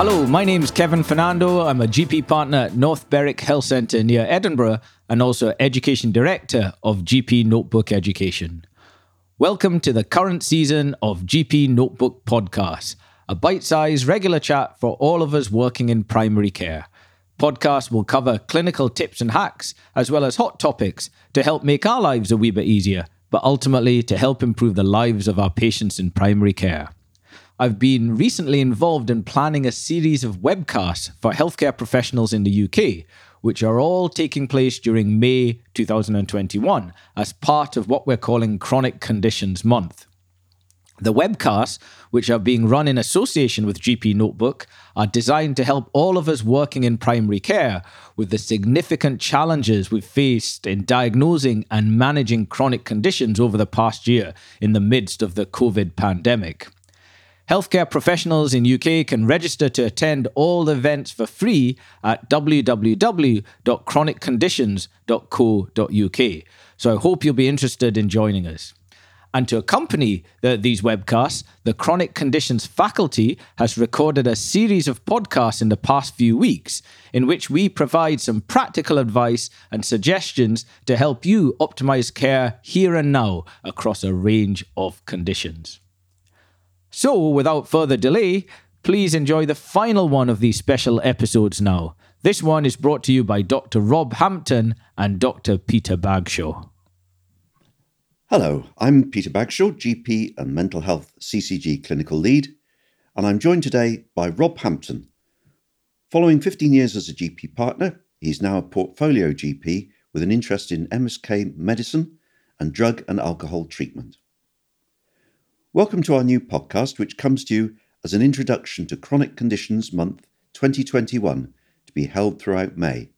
Hello, my name's Kevin Fernando. I'm a GP partner at North Berwick Health Centre near Edinburgh and also Education Director of GP Notebook Education. Welcome to the current season of GP Notebook Podcast, a bite-sized regular chat for all of us working in primary care. Podcast will cover clinical tips and hacks as well as hot topics to help make our lives a wee bit easier, but ultimately to help improve the lives of our patients in primary care. I've been recently involved in planning a series of webcasts for healthcare professionals in the UK, which are all taking place during May 2021 as part of what we're calling Chronic Conditions Month. The webcasts, which are being run in association with GP Notebook, are designed to help all of us working in primary care with the significant challenges we've faced in diagnosing and managing chronic conditions over the past year in the midst of the COVID pandemic. Healthcare professionals in UK can register to attend all the events for free at www.chronicconditions.co.uk. So I hope you'll be interested in joining us. And to accompany these webcasts, the Chronic Conditions Faculty has recorded a series of podcasts in the past few weeks in which we provide some practical advice and suggestions to help you optimise care here and now across a range of conditions. So, without further delay, please enjoy the final one of these special episodes now. This one is brought to you by Dr. Rob Hampton and Dr. Peter Bagshaw. Hello, I'm Peter Bagshaw, GP and Mental Health CCG Clinical Lead, and I'm joined today by Rob Hampton. Following 15 years as a GP partner, he's now a portfolio GP with an interest in MSK medicine and drug and alcohol treatment. Welcome to our new podcast, which comes to you as an introduction to Chronic Conditions Month 2021 to be held throughout May.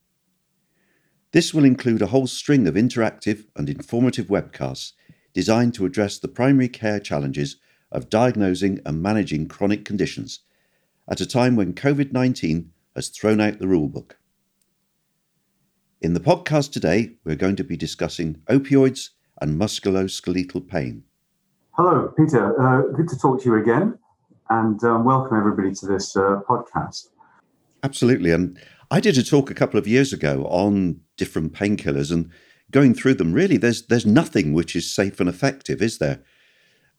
This will include a whole string of interactive and informative webcasts designed to address the primary care challenges of diagnosing and managing chronic conditions at a time when COVID-19 has thrown out the rulebook. In the podcast today, we're going to be discussing opioids and musculoskeletal pain. Hello, Peter. Good to talk to you again, and welcome everybody to this podcast. Absolutely. And I did a talk a couple of years ago on different painkillers and going through them. Really, there's nothing which is safe and effective, is there?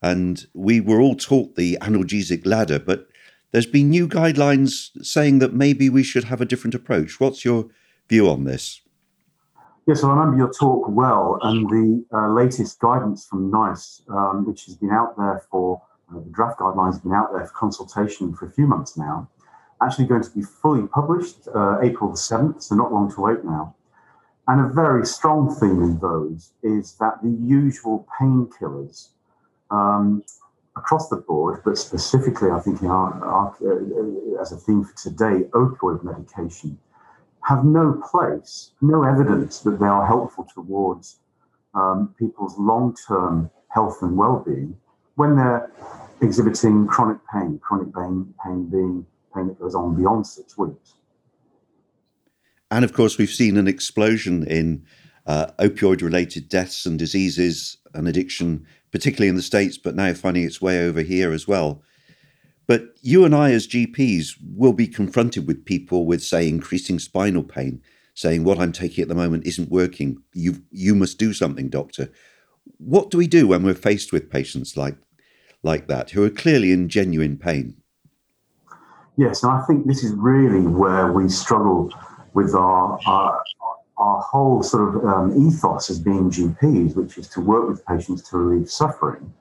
And we were all taught the analgesic ladder, but there's been new guidelines saying that maybe we should have a different approach. What's your view on this? Yes, I remember your talk well, and the latest guidance from NICE, which has been out there for, the draft guidelines have been out there for consultation for a few months now, actually going to be fully published April the 7th, so not long to wait now. And a very strong theme in those is that the usual painkillers across the board, but specifically I think in our as a theme for today, opioid medication, have no place, no evidence that they are helpful towards people's long-term health and well-being when they're exhibiting chronic pain being pain that goes on beyond 6 weeks. And of course, we've seen an explosion in opioid-related deaths and diseases and addiction, particularly in the States, but now finding its way over here as well. But you and I as GPs will be confronted with people with, say, increasing spinal pain, saying what I'm taking at the moment isn't working. You must do something, doctor. What do we do when we're faced with patients like that who are clearly in genuine pain? Yes, and I think this is really where we struggle with our whole sort of ethos as being GPs, which is to work with patients to relieve suffering.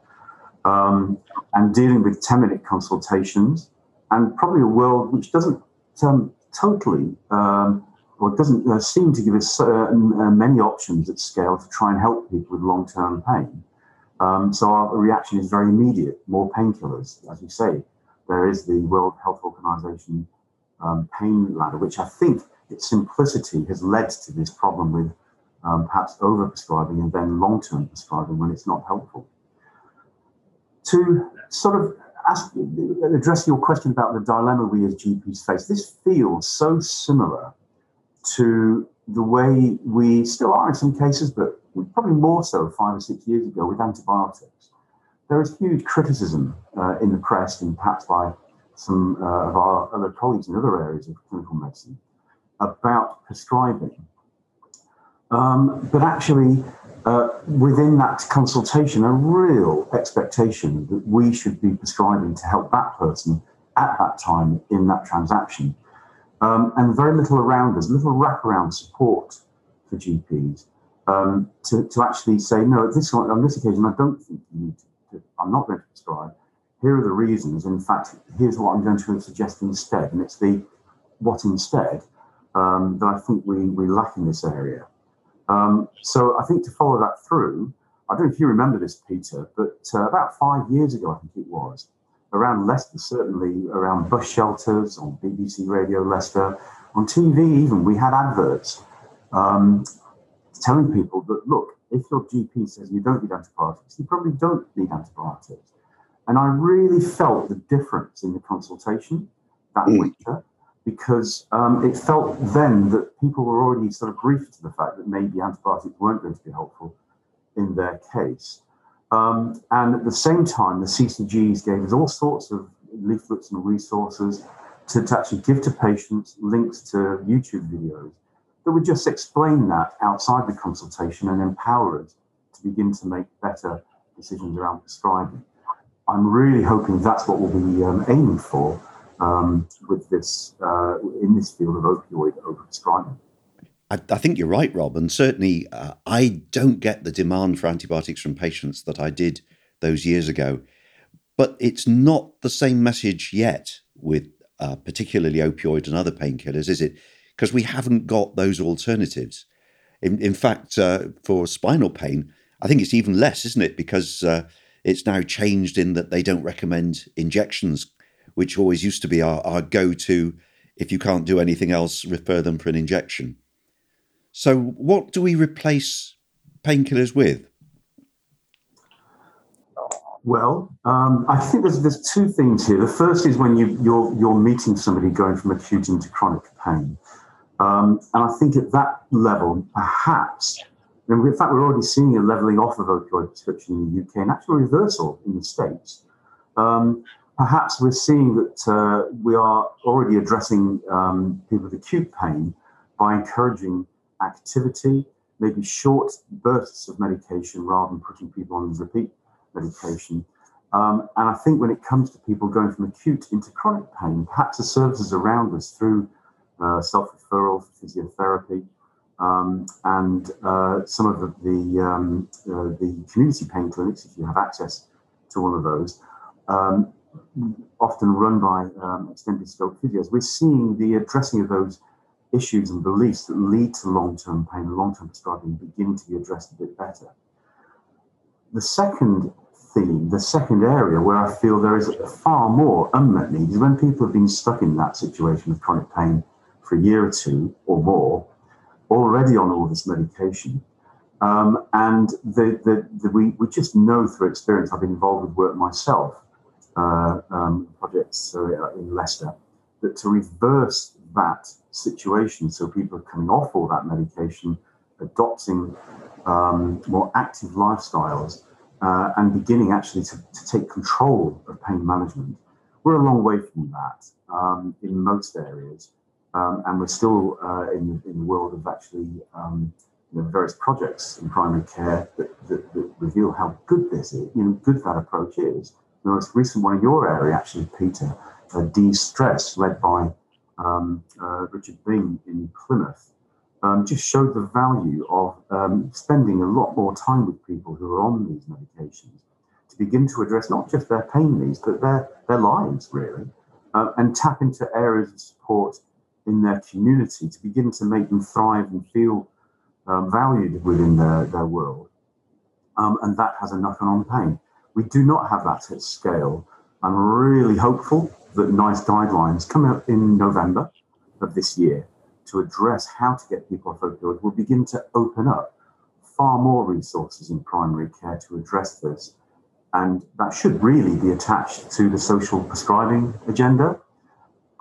And dealing with 10-minute consultations, and probably a world which doesn't totally or doesn't seem to give us many options at scale to try and help people with long-term pain. So our reaction is very immediate, more painkillers. As you say, there is the World Health Organization pain ladder, which I think its simplicity has led to this problem with perhaps overprescribing and then long-term prescribing when it's not helpful. To sort of address your question about the dilemma we as GPs face, this feels so similar to the way we still are in some cases, but probably more so 5 or 6 years ago with antibiotics. There is huge criticism in the press and perhaps by some of our other colleagues in other areas of clinical medicine about prescribing. But actually, within that consultation, a real expectation that we should be prescribing to help that person at that time in that transaction. And very little around us, little wraparound support for GPs to actually say, no, on this occasion, I don't think you need to, I'm not going to prescribe. Here are the reasons. In fact, here's what I'm going to suggest instead. And it's the what instead that I think we lack in this area. So I think to follow that through, I don't know if you remember this, Peter, but about 5 years ago, I think it was, around Leicester, certainly around bus shelters, on BBC Radio Leicester, on TV even, we had adverts telling people that, look, if your GP says you don't need antibiotics, you probably don't need antibiotics. And I really felt the difference in the consultation that winter, because it felt then that people were already sort of briefed to the fact that maybe antibiotics weren't going to be helpful in their case. And at the same time, the CCGs gave us all sorts of leaflets and resources to actually give to patients, links to YouTube videos that would just explain that outside the consultation and empower us to begin to make better decisions around prescribing. I'm really hoping that's what we'll be aiming for with this in this field of opioid overprescribing. I think you're right, Rob, and certainly I don't get the demand for antibiotics from patients that I did those years ago. But it's not the same message yet with particularly opioid and other painkillers, is it? Because we haven't got those alternatives. In fact, for spinal pain, I think it's even less, isn't it? Because it's now changed in that they don't recommend injections, which always used to be our go-to. If you can't do anything else, refer them for an injection. So what do we replace painkillers with? Well, I think there's two things here. The first is when you're meeting somebody going from acute into chronic pain. And I think at that level, perhaps, and in fact, we're already seeing a levelling off of opioid prescription in the UK and actually a reversal in the States. Perhaps we're seeing that we are already addressing people with acute pain by encouraging activity, maybe short bursts of medication rather than putting people on repeat medication. And I think when it comes to people going from acute into chronic pain, perhaps the services around us through self-referral, physiotherapy, and some of the community pain clinics, if you have access to one of those, often run by extended scope physios, we're seeing the addressing of those issues and beliefs that lead to long-term pain and long-term prescribing begin to be addressed a bit better. The second theme, the second area where I feel there is far more unmet need is when people have been stuck in that situation of chronic pain for a year or two or more, already on all this medication. And we just know through experience, I've been involved with work myself, projects in Leicester, that to reverse that situation, so people are coming off all that medication, adopting more active lifestyles and beginning actually to take control of pain management. We're a long way from that in most areas, and we're still in the world of actually various projects in primary care that reveal how good this is, good that approach is. The most recent one in your area, actually, Peter, De-Stress, led by Richard Bing in Plymouth, just showed the value of spending a lot more time with people who are on these medications to begin to address not just their pain needs, but their lives, really, and tap into areas of support in their community to begin to make them thrive and feel valued within their world. And that has a knock-on on pain. We do not have that at scale. I'm really hopeful that NICE guidelines coming up in November of this year to address how to get people off opioids will begin to open up far more resources in primary care to address this. And that should really be attached to the social prescribing agenda.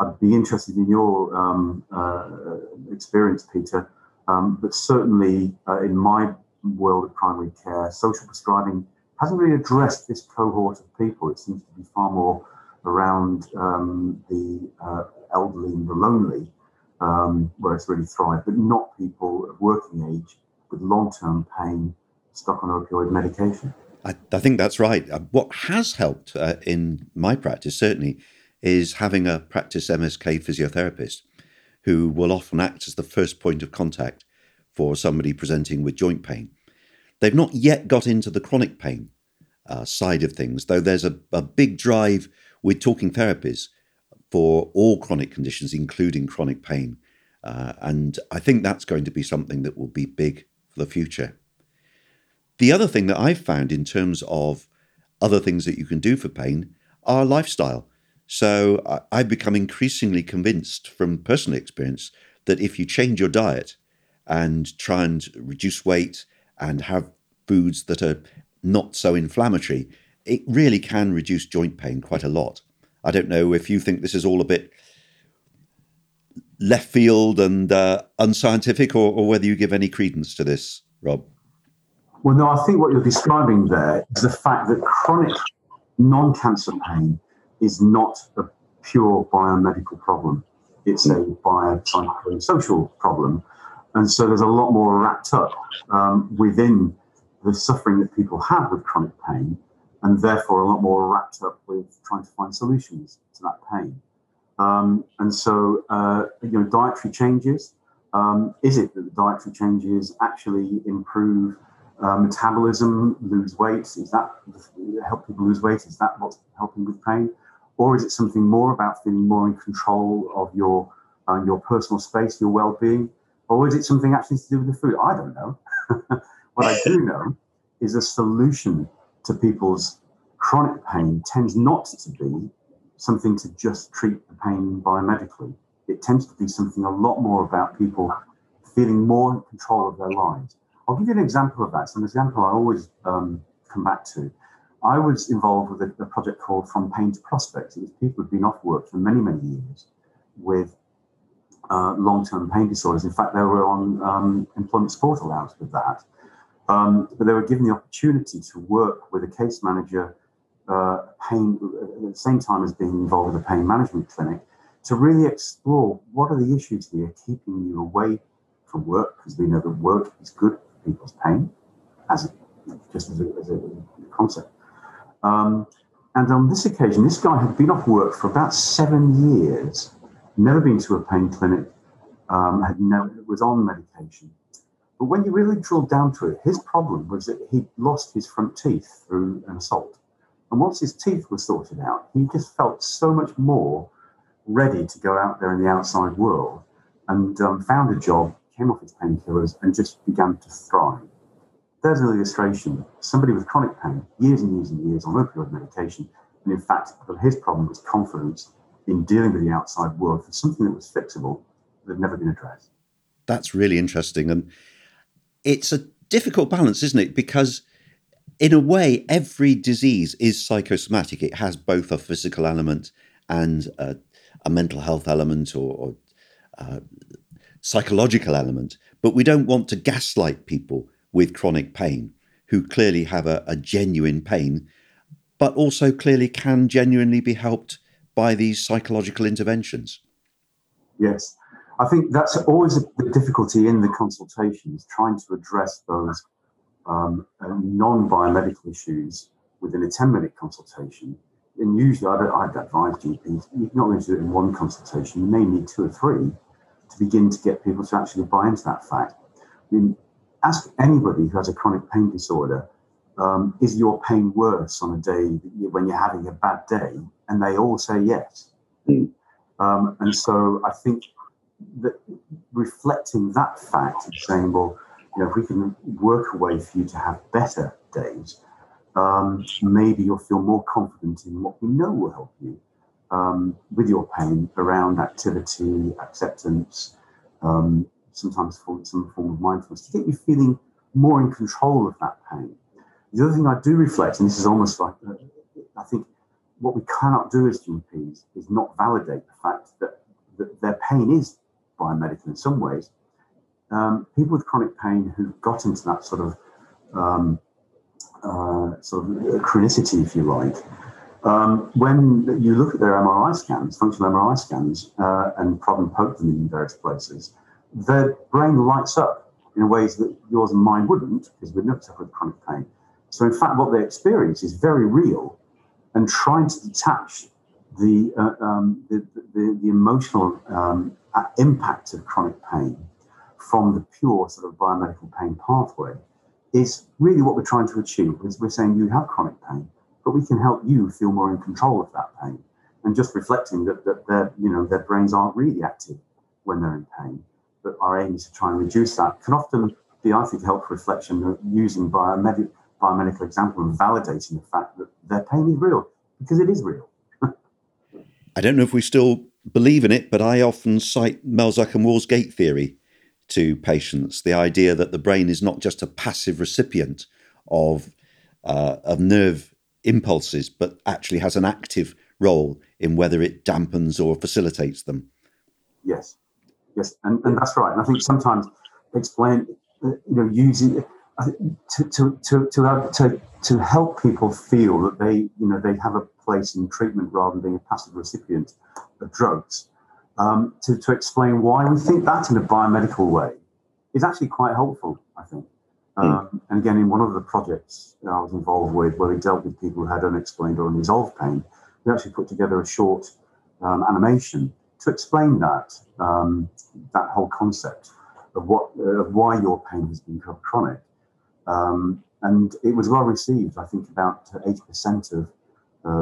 I'd be interested in your experience, Peter, but certainly in my world of primary care, social prescribing hasn't really addressed this cohort of people. It seems to be far more around the elderly and the lonely, where it's really thrived, but not people of working age with long-term pain stuck on opioid medication. I think that's right. What has helped in my practice, certainly, is having a practice MSK physiotherapist who will often act as the first point of contact for somebody presenting with joint pain. They've not yet got into the chronic pain side of things, though there's a big drive with talking therapies for all chronic conditions, including chronic pain. And I think that's going to be something that will be big for the future. The other thing that I've found in terms of other things that you can do for pain are lifestyle. So I've become increasingly convinced from personal experience that if you change your diet and try and reduce weight and have foods that are not so inflammatory, it really can reduce joint pain quite a lot. I don't know if you think this is all a bit left field and unscientific, or whether you give any credence to this, Rob. Well, no, I think what you're describing there is the fact that chronic non-cancer pain is not a pure biomedical problem. It's a biopsychosocial problem. And so there's a lot more wrapped up within the suffering that people have with chronic pain, and therefore a lot more wrapped up with trying to find solutions to that pain. And so, dietary changes, is it that the dietary changes actually improve metabolism, lose weight? Is that help people lose weight? Is that what's helping with pain? Or is it something more about feeling more in control of your personal space, your well-being? Or is it something actually to do with the food? I don't know. What I do know is a solution to people's chronic pain tends not to be something to just treat the pain biomedically. It tends to be something a lot more about people feeling more in control of their lives. I'll give you an example of that. It's an example I always come back to. I was involved with a project called From Pain to Prospects. It was people who had been off work for many, many years with long-term pain disorders. In fact, they were on employment support allowance with that. But they were given the opportunity to work with a case manager pain at the same time as being involved with a pain management clinic to really explore what are the issues here keeping you away from work, because we know that work is good for people's pain, as a concept. And on this occasion, this guy had been off work for about 7 years, never been to a pain clinic, was on medication. But when you really drilled down to it, his problem was that he'd lost his front teeth through an assault. And once his teeth were sorted out, he just felt so much more ready to go out there in the outside world, and found a job, came off his painkillers, and just began to thrive. There's an illustration. Somebody with chronic pain, years and years and years on opioid medication, and in fact, his problem was confidence in dealing with the outside world for something that was fixable that had never been addressed. That's really interesting. And it's a difficult balance, isn't it? Because in a way, every disease is psychosomatic. It has both a physical element and a mental health element or psychological element. But we don't want to gaslight people with chronic pain who clearly have a genuine pain, but also clearly can genuinely be helped by these psychological interventions. Yes. I think that's always the difficulty in the consultations, trying to address those non-biomedical issues within a 10-minute consultation. And usually I'd advise GPs, you're not going to do it in one consultation. You may need two or three to begin to get people to actually buy into that fact. I mean, ask anybody who has a chronic pain disorder, is your pain worse on a day when you're having a bad day? And they all say yes. And so I think that reflecting that fact and saying, well, if we can work a way for you to have better days, maybe you'll feel more confident in what we know will help you with your pain around activity, acceptance, sometimes some form of mindfulness, to get you feeling more in control of that pain. The other thing I do reflect, and this is almost like, I think what we cannot do as GPs is not validate the fact that their pain is biomedical in some ways. People with chronic pain who got into that sort of chronicity, if you like, When you look at their MRI scans, functional MRI scans, and prod and poke them in various places, their brain lights up in ways that yours and mine wouldn't, because we'd never suffered chronic pain. So in fact, what they experience is very real, and trying to detach the emotional impact of chronic pain from the pure sort of biomedical pain pathway is really what we're trying to achieve. Is we're saying you have chronic pain, but we can help you feel more in control of that pain. And just reflecting that their brains aren't really active when they're in pain, but our aim is to try and reduce that. Can often be, I think, helpful reflection using biomedical example and validating the fact that their pain is real, because it is real. I don't know if we still believe in it, but I often cite Melzack and Wall's gate theory to patients, the idea that the brain is not just a passive recipient of nerve impulses, but actually has an active role in whether it dampens or facilitates them. Yes, and that's right. And I think sometimes using to help people feel that they have a place in treatment rather than being a passive recipient of drugs, to explain why we think that in a biomedical way is actually quite helpful, I think. And again, in one of the projects that I was involved with, where we dealt with people who had unexplained or unresolved pain, we actually put together a short animation to explain that whole concept of why your pain has been chronic. And it was well received. I think about 80% of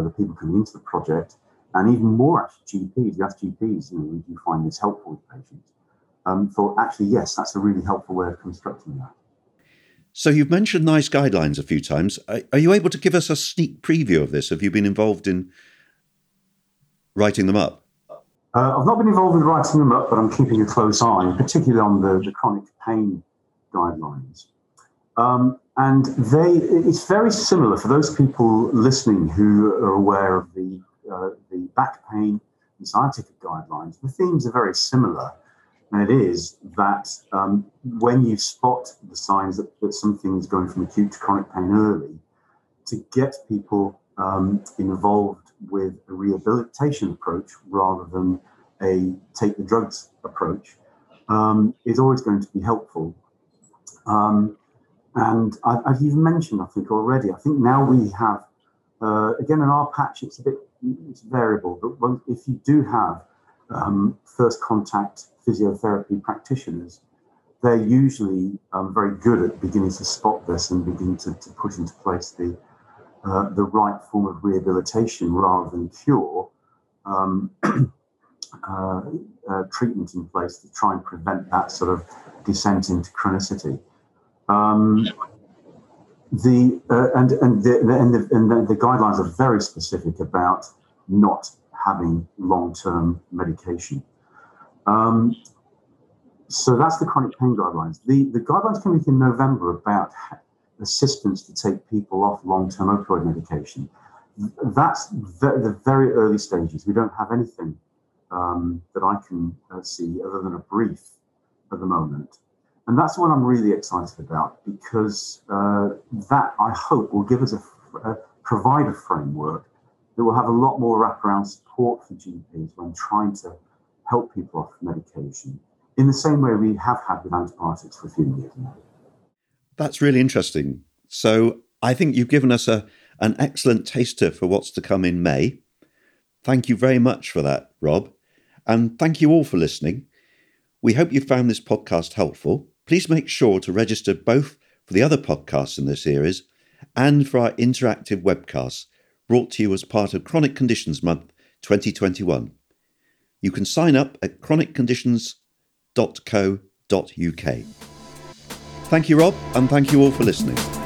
the people coming into the project, and even more actually GPs. You ask GPs, would you find this helpful with patients? Thought, actually, yes, that's a really helpful way of constructing that. So you've mentioned NICE guidelines a few times. Are you able to give us a sneak preview of this? Have you been involved in writing them up? I've not been involved in writing them up, but I'm keeping a close eye, particularly on the chronic pain guidelines. And it's very similar for those people listening who are aware of the back pain and sciatica guidelines. The themes are very similar, and it is that when you spot the signs that something is going from acute to chronic pain early, to get people involved with a rehabilitation approach rather than a take the drugs approach is always going to be helpful. And as you've mentioned, I think already, I think now we have, again, in our patch, it's variable, but if you do have first contact physiotherapy practitioners, they're usually very good at beginning to spot this and begin to put into place the right form of rehabilitation rather than cure, treatment in place to try and prevent that sort of descent into chronicity. The guidelines are very specific about not having long-term medication. So that's the chronic pain guidelines. The guidelines came in November about assistance to take people off long-term opioid medication. That's the very early stages. We don't have anything that I can see other than a brief at the moment. And that's the one I'm really excited about, because that, I hope, will give us provide a framework that will have a lot more wraparound support for GPs when trying to help people off medication, in the same way we have had with antibiotics for a few years now. That's really interesting. So I think you've given us an excellent taster for what's to come in May. Thank you very much for that, Rob. And thank you all for listening. We hope you found this podcast helpful. Please make sure to register both for the other podcasts in this series and for our interactive webcasts brought to you as part of Chronic Conditions Month 2021. You can sign up at chronicconditions.co.uk. Thank you, Rob, and thank you all for listening.